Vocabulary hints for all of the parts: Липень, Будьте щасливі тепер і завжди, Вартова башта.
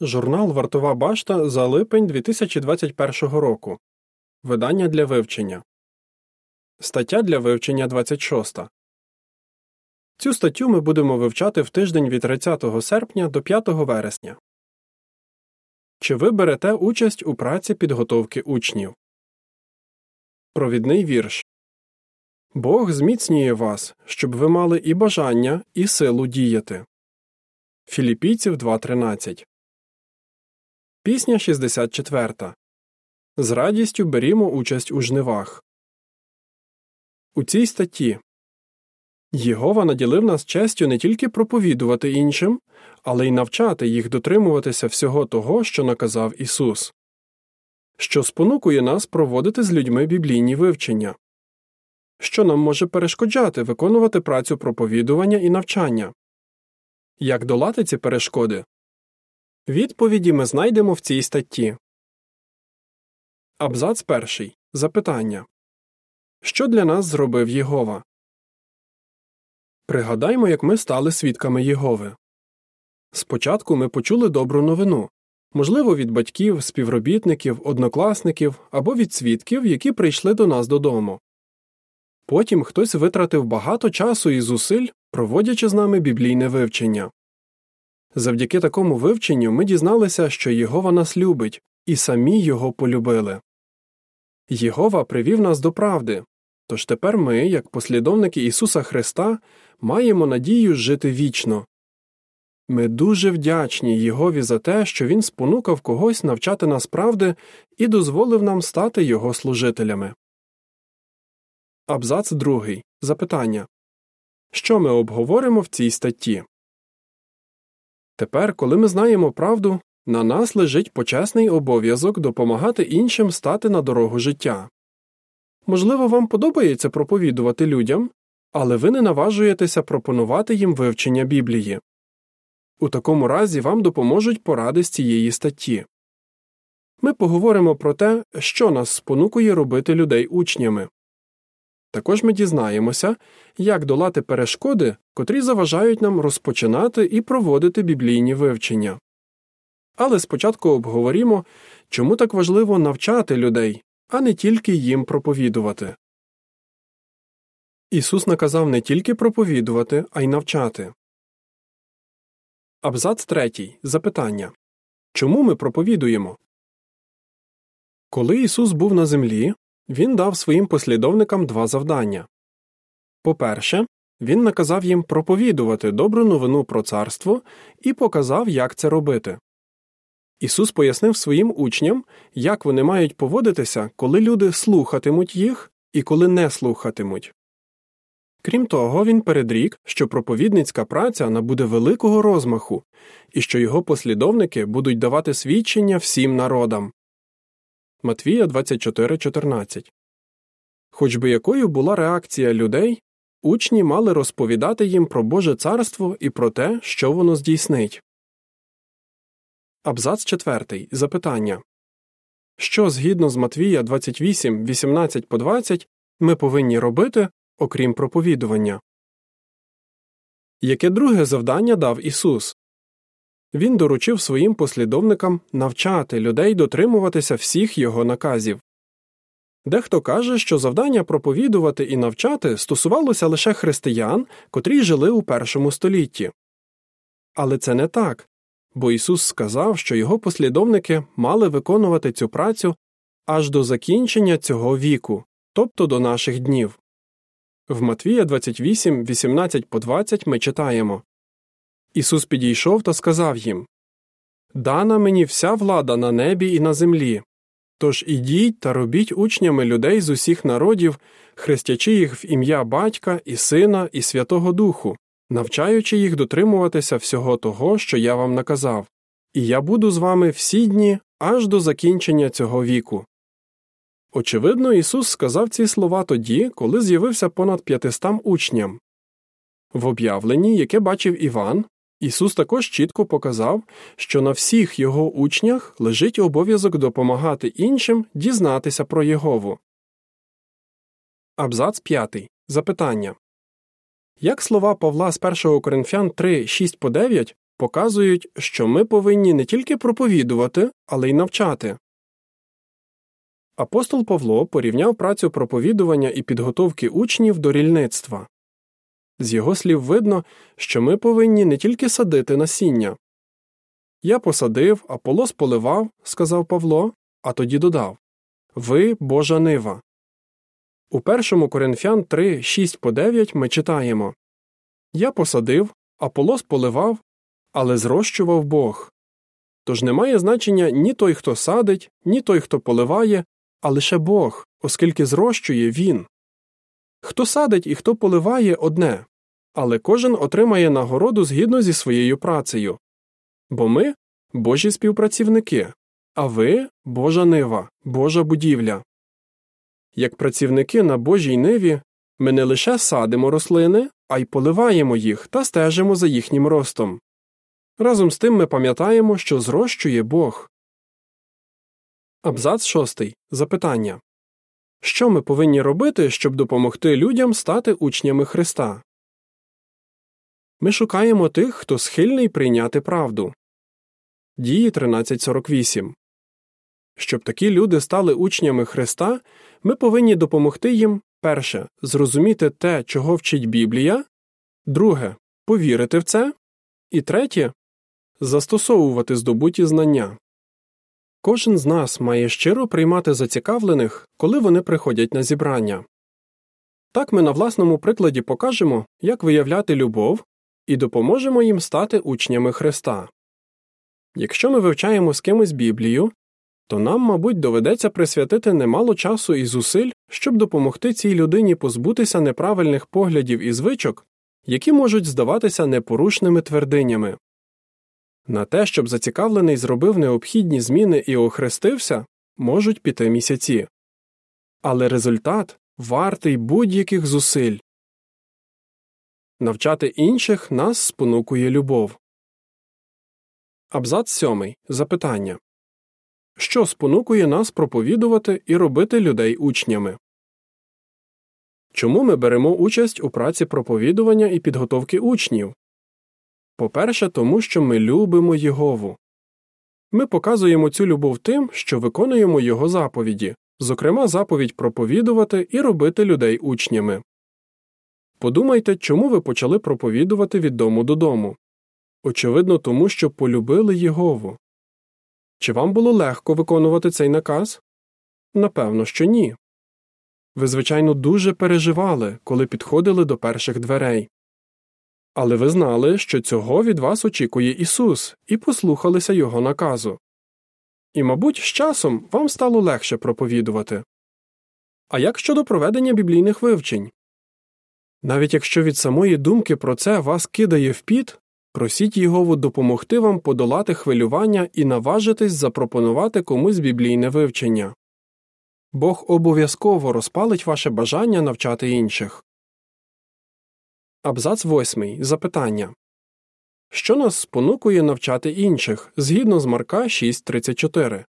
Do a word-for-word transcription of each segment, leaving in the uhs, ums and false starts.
Журнал «Вартова башта» за липень дві тисячі двадцять першого року. Видання для вивчення. Стаття для вивчення двадцять шоста. Цю статтю ми будемо вивчати в тиждень від тридцятого серпня до п'ятого вересня. Чи ви берете участь у праці підготовки учнів? Провідний вірш. Бог зміцнює вас, щоб ви мали і бажання, і силу діяти. Філіпійців два тринадцять. Пісня шістдесят четверта. З радістю берімо участь у жнивах. У цій статті Єгова наділив нас честю не тільки проповідувати іншим, але й навчати їх дотримуватися всього того, що наказав Ісус, що спонукує нас проводити з людьми біблійні вивчення, що нам може перешкоджати виконувати працю проповідування і навчання. Як долати ці перешкоди? Відповіді ми знайдемо в цій статті. Абзац перший. Запитання. Що для нас зробив Єгова? Пригадаймо, як ми стали свідками Єгови. Спочатку ми почули добру новину. Можливо, від батьків, співробітників, однокласників або від свідків, які прийшли до нас додому. Потім хтось витратив багато часу і зусиль, проводячи з нами біблійне вивчення. Завдяки такому вивченню ми дізналися, що Єгова нас любить, і самі його полюбили. Єгова привів нас до правди, тож тепер ми, як послідовники Ісуса Христа, маємо надію жити вічно. Ми дуже вдячні Єгові за те, що Він спонукав когось навчати нас правди і дозволив нам стати Його служителями. Абзац другий. Запитання. Що ми обговоримо в цій статті? Тепер, коли ми знаємо правду, на нас лежить почесний обов'язок допомагати іншим стати на дорогу життя. Можливо, вам подобається проповідувати людям, але ви не наважуєтеся пропонувати їм вивчення Біблії. У такому разі вам допоможуть поради з цієї статті. Ми поговоримо про те, що нас спонукує робити людей учнями. Також ми дізнаємося, як долати перешкоди, котрі заважають нам розпочинати і проводити біблійні вивчення. Але спочатку обговоримо, чому так важливо навчати людей, а не тільки їм проповідувати. Ісус наказав не тільки проповідувати, а й навчати. Абзац третій. Запитання. Чому ми проповідуємо? Коли Ісус був на землі, Він дав своїм послідовникам два завдання. По-перше, Він наказав їм проповідувати добру новину про царство і показав, як це робити. Ісус пояснив своїм учням, як вони мають поводитися, коли люди слухатимуть їх і коли не слухатимуть. Крім того, Він передрік, що проповідницька праця набуде великого розмаху і що його послідовники будуть давати свідчення всім народам. Матвія двадцять чотири чотирнадцять. Хоч би якою була реакція людей, учні мали розповідати їм про Боже царство і про те, що воно здійснить. Абзац четвертий. Запитання. Що згідно з Матвія двадцять вісім вісімнадцять по двадцять ми повинні робити, окрім проповідування? Яке друге завдання дав Ісус? Він доручив своїм послідовникам навчати людей дотримуватися всіх його наказів. Дехто каже, що завдання проповідувати і навчати стосувалося лише християн, котрі жили у першому столітті. Але це не так, бо Ісус сказав, що його послідовники мали виконувати цю працю аж до закінчення цього віку, тобто до наших днів. В Матвія двадцять вісім вісімнадцять по двадцять ми читаємо. Ісус підійшов та сказав їм: «Дана мені вся влада на небі і на землі. Тож ідіть та робіть учнями людей з усіх народів, хрестячи їх в ім'я Батька і Сина і Святого Духу, навчаючи їх дотримуватися всього того, що я вам наказав. І я буду з вами всі дні аж до закінчення цього віку». Очевидно, Ісус сказав ці слова тоді, коли з'явився понад п'ятистам учням. В об'явленні, яке бачив Іван, Ісус також чітко показав, що на всіх його учнях лежить обов'язок допомагати іншим дізнатися про Єгову. Абзац п'ятий. Запитання. Як слова Павла з першого Коринфян три шість по дев'ять показують, що ми повинні не тільки проповідувати, але й навчати. Апостол Павло порівняв працю проповідування і підготовки учнів до рільництва. З його слів видно, що ми повинні не тільки садити насіння. «Я посадив, Аполос поливав», – сказав Павло, а тоді додав: «Ви – Божа нива». У першому Коринфян три, шість по дев'ять ми читаємо: «Я посадив, Аполос поливав, але зрощував Бог». Тож немає значення ні той, хто садить, ні той, хто поливає, а лише Бог, оскільки зрощує Він. Хто садить і хто поливає – одне, але кожен отримає нагороду згідно зі своєю працею. Бо ми – Божі співпрацівники, а ви – Божа нива, Божа будівля. Як працівники на Божій ниві, ми не лише садимо рослини, а й поливаємо їх та стежимо за їхнім ростом. Разом з тим ми пам'ятаємо, що зрощує Бог. Абзац шостий. Запитання. Що ми повинні робити, щоб допомогти людям стати учнями Христа? Ми шукаємо тих, хто схильний прийняти правду. Дії тринадцять сорок вісім. Щоб такі люди стали учнями Христа, ми повинні допомогти їм, перше, зрозуміти те, чого вчить Біблія, друге, повірити в це, і третє, застосовувати здобуті знання. Кожен з нас має щиро приймати зацікавлених, коли вони приходять на зібрання. Так ми на власному прикладі покажемо, як виявляти любов, і допоможемо їм стати учнями Христа. Якщо ми вивчаємо з кимось Біблію, то нам, мабуть, доведеться присвятити немало часу і зусиль, щоб допомогти цій людині позбутися неправильних поглядів і звичок, які можуть здаватися непорушними твердинями. На те, щоб зацікавлений зробив необхідні зміни і охрестився, можуть піти місяці. Але результат вартий будь-яких зусиль. Навчати інших нас спонукує любов. Абзац сьомий. Запитання. Що спонукує нас проповідувати і робити людей учнями? Чому ми беремо участь у праці проповідування і підготовки учнів? По-перше, тому що ми любимо Єгову. Ми показуємо цю любов тим, що виконуємо Його заповіді, зокрема заповідь проповідувати і робити людей учнями. Подумайте, чому ви почали проповідувати від дому до дому? Очевидно, тому що полюбили Єгову. Чи вам було легко виконувати цей наказ? Напевно, що ні. Ви, звичайно, дуже переживали, коли підходили до перших дверей. Але ви знали, що цього від вас очікує Ісус, і послухалися Його наказу. І, мабуть, з часом вам стало легше проповідувати. А як щодо проведення біблійних вивчень? Навіть якщо від самої думки про це вас кидає в піт, просіть Єгову допомогти вам подолати хвилювання і наважитись запропонувати комусь біблійне вивчення. Бог обов'язково розпалить ваше бажання навчати інших. Абзац восьмий. Запитання. Що нас спонукує навчати інших, згідно з Марка шість тридцять чотири?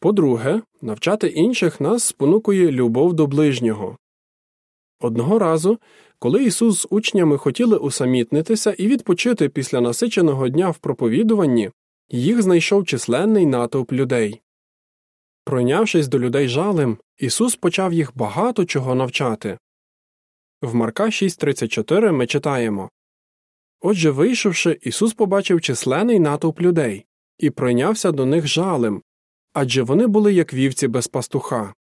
По-друге, навчати інших нас спонукує любов до ближнього. Одного разу, коли Ісус з учнями хотіли усамітнитися і відпочити після насиченого дня в проповідуванні, їх знайшов численний натовп людей. Пройнявшись до людей жалем, Ісус почав їх багато чого навчати. В Марка шість тридцять чотири ми читаємо: «Отже, вийшовши, Ісус побачив численний натовп людей, і пройнявся до них жалем, адже вони були як вівці без пастуха,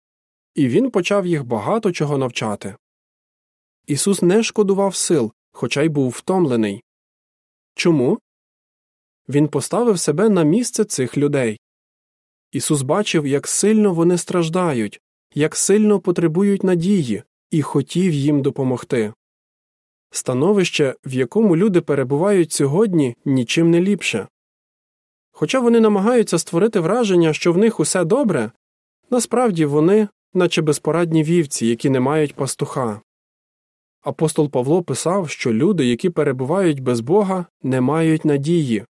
і Він почав їх багато чого навчати». Ісус не шкодував сил, хоча й був втомлений. Чому? Він поставив себе на місце цих людей. Ісус бачив, як сильно вони страждають, як сильно потребують надії, і хотів їм допомогти. Становище, в якому люди перебувають сьогодні, нічим не ліпше. Хоча вони намагаються створити враження, що в них усе добре, насправді вони наче безпорадні вівці, які не мають пастуха. Апостол Павло писав, що люди, які перебувають без Бога, не мають надії.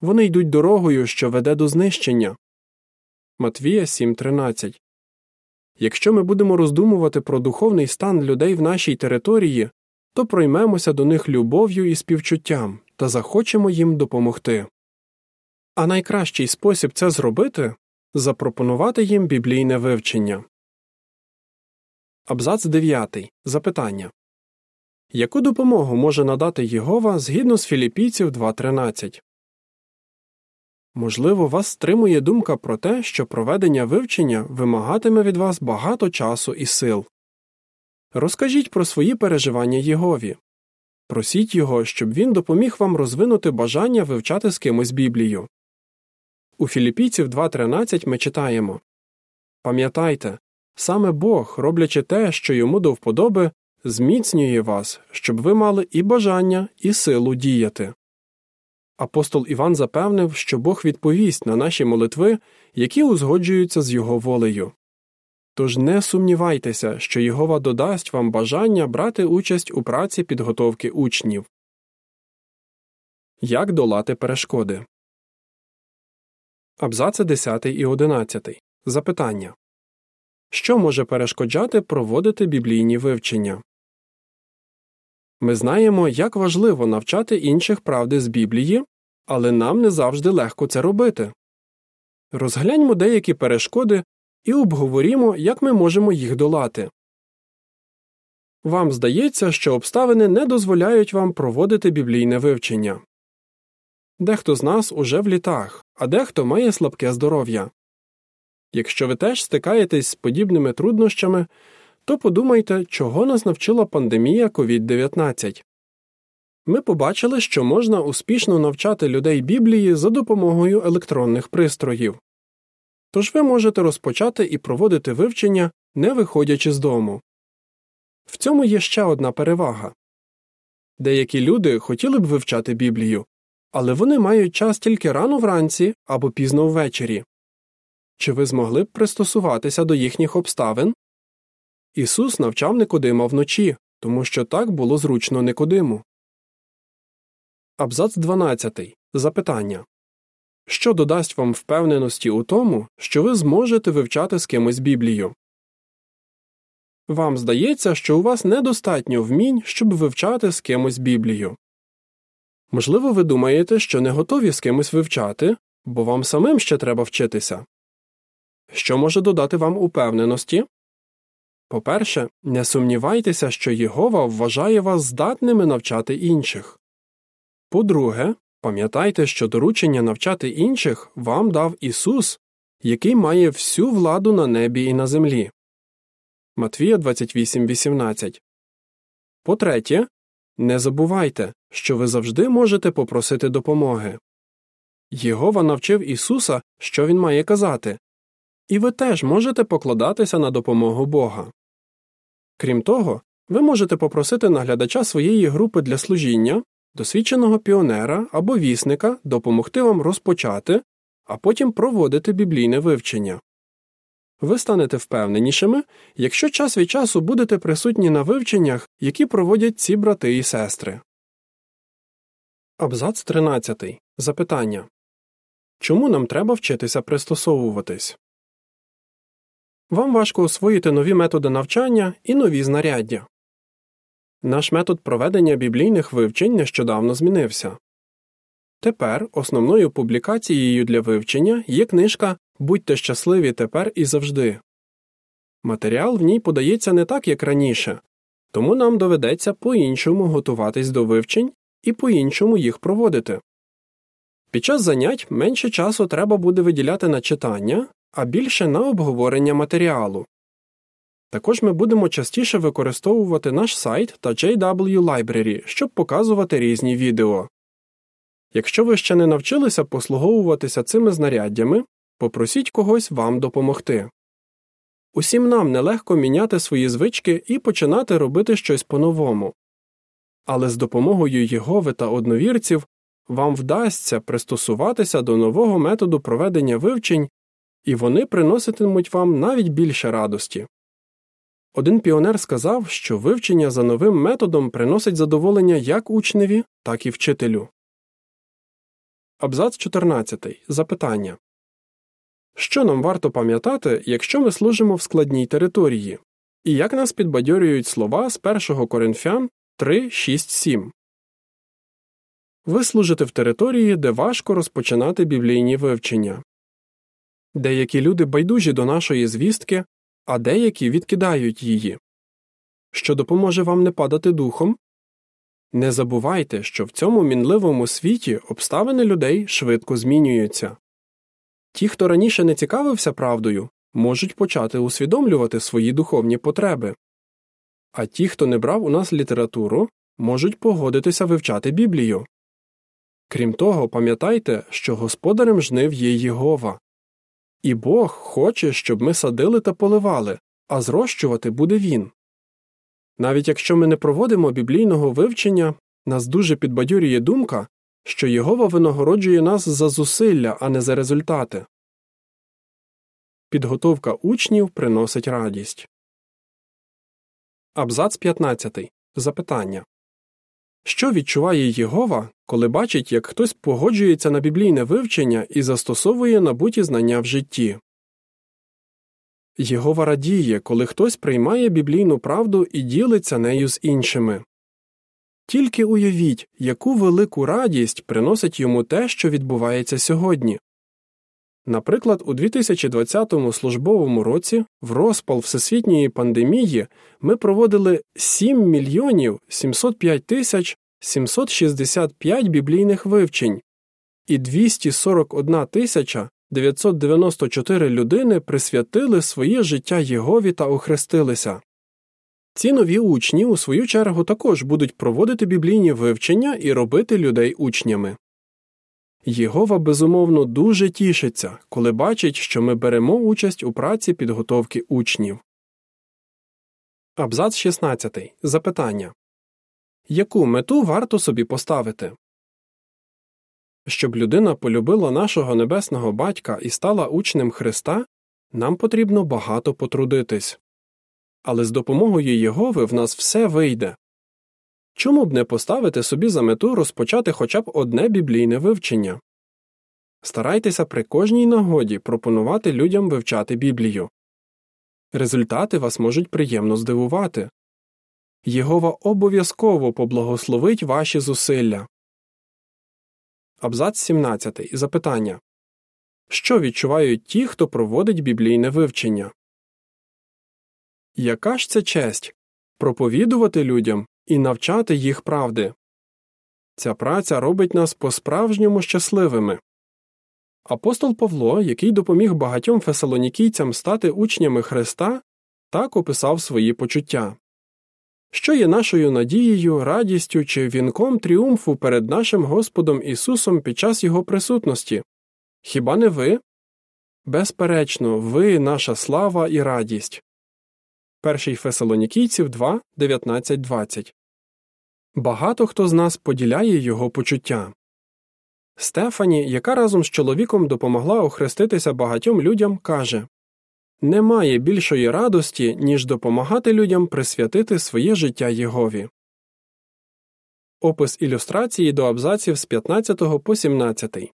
Вони йдуть дорогою, що веде до знищення. Матвія сім тринадцять. Якщо ми будемо роздумувати про духовний стан людей в нашій території, то проймемося до них любов'ю і співчуттям та захочемо їм допомогти. А найкращий спосіб це зробити – запропонувати їм біблійне вивчення. Абзац дев'ятий. Запитання. Яку допомогу може надати Єгова згідно з Філіпійців два тринадцять? Можливо, вас стримує думка про те, що проведення вивчення вимагатиме від вас багато часу і сил. Розкажіть про свої переживання Єгові. Просіть Його, щоб Він допоміг вам розвинути бажання вивчати з кимось Біблію. У Філіпійців два тринадцять ми читаємо: «Пам'ятайте, саме Бог, роблячи те, що Йому до вподоби, зміцнює вас, щоб ви мали і бажання, і силу діяти». Апостол Іван запевнив, що Бог відповість на наші молитви, які узгоджуються з Його волею. Тож не сумнівайтеся, що Єгова додасть вам бажання брати участь у праці підготовки учнів. Як долати перешкоди? Абзаци десятий і одинадцятий. Запитання. Що може перешкоджати проводити біблійні вивчення? Ми знаємо, як важливо навчати інших правди з Біблії, але нам не завжди легко це робити. Розгляньмо деякі перешкоди і обговорімо, як ми можемо їх долати. Вам здається, що обставини не дозволяють вам проводити біблійне вивчення. Дехто з нас уже в літах, а дехто має слабке здоров'я. Якщо ви теж стикаєтесь з подібними труднощами, то подумайте, чого нас навчила пандемія ковід дев'ятнадцять. Ми побачили, що можна успішно навчати людей Біблії за допомогою електронних пристроїв. Тож ви можете розпочати і проводити вивчення, не виходячи з дому. В цьому є ще одна перевага. Деякі люди хотіли б вивчати Біблію, але вони мають час тільки рано вранці або пізно ввечері. Чи ви змогли б пристосуватися до їхніх обставин? Ісус навчав Никодима вночі, тому що так було зручно Никодиму. Абзац дванадцятий. Запитання. Що додасть вам впевненості у тому, що ви зможете вивчати з кимось Біблію? Вам здається, що у вас недостатньо вмінь, щоб вивчати з кимось Біблію. Можливо, ви думаєте, що не готові з кимось вивчати, бо вам самим ще треба вчитися. Що може додати вам упевненості? По-перше, не сумнівайтеся, що Єгова вважає вас здатними навчати інших. По-друге, пам'ятайте, що доручення навчати інших вам дав Ісус, який має всю владу на небі і на землі. Матвія двадцять вісім вісімнадцять. По-третє, не забувайте, що ви завжди можете попросити допомоги. Єгова навчив Ісуса, що Він має казати. І ви теж можете покладатися на допомогу Бога. Крім того, ви можете попросити наглядача своєї групи для служіння, досвідченого піонера або вісника допомогти вам розпочати, а потім проводити біблійне вивчення. Ви станете впевненішими, якщо час від часу будете присутні на вивченнях, які проводять ці брати і сестри. Абзац тринадцятий. Запитання. Чому нам треба вчитися пристосовуватись? Вам важко освоїти нові методи навчання і нові знаряддя. Наш метод проведення біблійних вивчень нещодавно змінився. Тепер основною публікацією для вивчення є книжка «Будьте щасливі тепер і завжди». Матеріал в ній подається не так, як раніше, тому нам доведеться по-іншому готуватись до вивчень і по-іншому їх проводити. Під час занять менше часу треба буде виділяти на читання, а більше на обговорення матеріалу. Також ми будемо частіше використовувати наш сайт та джей дабл ю Library, щоб показувати різні відео. Якщо ви ще не навчилися послуговуватися цими знаряддями, попросіть когось вам допомогти. Усім нам нелегко міняти свої звички і починати робити щось по-новому. Але з допомогою Єгови та одновірців вам вдасться пристосуватися до нового методу проведення вивчень, і вони приноситимуть вам навіть більше радості. Один піонер сказав, що вивчення за новим методом приносить задоволення як учневі, так і вчителю. Абзац чотирнадцятий. Запитання. Що нам варто пам'ятати, якщо ми служимо в складній території? І як нас підбадьорюють слова з першого Коринфян три шість сім. Ви служите в території, де важко розпочинати біблійні вивчення. Деякі люди байдужі до нашої звістки, а деякі відкидають її. Що допоможе вам не падати духом? Не забувайте, що в цьому мінливому світі обставини людей швидко змінюються. Ті, хто раніше не цікавився правдою, можуть почати усвідомлювати свої духовні потреби. А ті, хто не брав у нас літературу, можуть погодитися вивчати Біблію. Крім того, пам'ятайте, що господарем жнив є Єгова. І Бог хоче, щоб ми садили та поливали, а зрощувати буде Він. Навіть якщо ми не проводимо біблійного вивчення, нас дуже підбадьорює думка, що Єгова винагороджує нас за зусилля, а не за результати. Підготовка учнів приносить радість. Абзац п'ятнадцятий. Запитання. Що відчуває Єгова, коли бачить, як хтось погоджується на біблійне вивчення і застосовує набуті знання в житті? Єгова радіє, коли хтось приймає біблійну правду і ділиться нею з іншими. Тільки уявіть, яку велику радість приносить йому те, що відбувається сьогодні. Наприклад, у дві тисячі двадцятому службовому році, в розпал всесвітньої пандемії, ми проводили сім мільйонів сімсот п'ять тисяч сімсот шістдесят п'ять біблійних вивчень, і двісті сорок одна тисяча дев'ятсот дев'яносто чотири людини присвятили своє життя Єгові та охрестилися. Ці нові учні, у свою чергу, також будуть проводити біблійні вивчення і робити людей учнями. Єгова, безумовно, дуже тішиться, коли бачить, що ми беремо участь у праці підготовки учнів. Абзац шістнадцятий. Запитання. Яку мету варто собі поставити? Щоб людина полюбила нашого Небесного Батька і стала учнем Христа, нам потрібно багато потрудитись. Але з допомогою Єгови в нас все вийде. Чому б не поставити собі за мету розпочати хоча б одне біблійне вивчення? Старайтеся при кожній нагоді пропонувати людям вивчати Біблію. Результати вас можуть приємно здивувати. Єгова обов'язково поблагословить ваші зусилля. Абзац сімнадцятий. Запитання. Що відчувають ті, хто проводить біблійне вивчення? Яка ж це честь – проповідувати людям і навчати їх правди. Ця праця робить нас по-справжньому щасливими. Апостол Павло, який допоміг багатьом фесалонікійцям стати учнями Христа, так описав свої почуття. Що є нашою надією, радістю чи вінком тріумфу перед нашим Господом Ісусом під час Його присутності? Хіба не ви? Безперечно, ви – наша слава і радість. перший Фесалонікійців два, дев'ятнадцять двадцять. Багато хто з нас поділяє його почуття. Стефані, яка разом з чоловіком допомогла охреститися багатьом людям, каже: «Немає більшої радості, ніж допомагати людям присвятити своє життя Єгові». Опис ілюстрації до абзаців з п'ятнадцятого по сімнадцятий.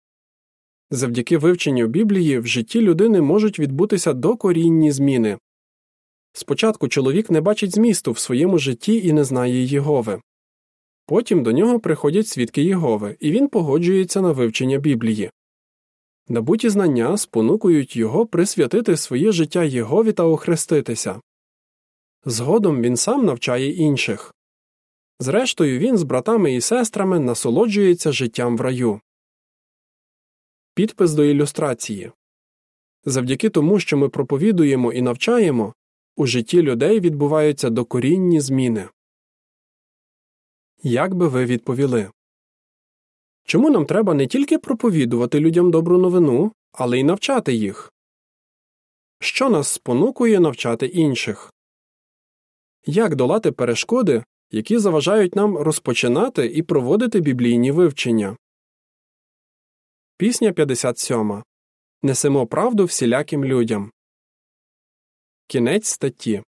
Завдяки вивченню Біблії в житті людини можуть відбутися докорінні зміни. Спочатку чоловік не бачить змісту в своєму житті і не знає Єгови. Потім до нього приходять свідки Єгови, і він погоджується на вивчення Біблії. Набуті знання спонукують його присвятити своє життя Єгові та охреститися. Згодом він сам навчає інших. Зрештою, він з братами і сестрами насолоджується життям в раю. Підпис до ілюстрації. Завдяки тому, що ми проповідуємо і навчаємо, у житті людей відбуваються докорінні зміни. Як би ви відповіли? Чому нам треба не тільки проповідувати людям добру новину, але й навчати їх? Що нас спонукує навчати інших? Як долати перешкоди, які заважають нам розпочинати і проводити біблійні вивчення? Пісня п'ятдесят сьома. Несемо правду всіляким людям. Кінець статті.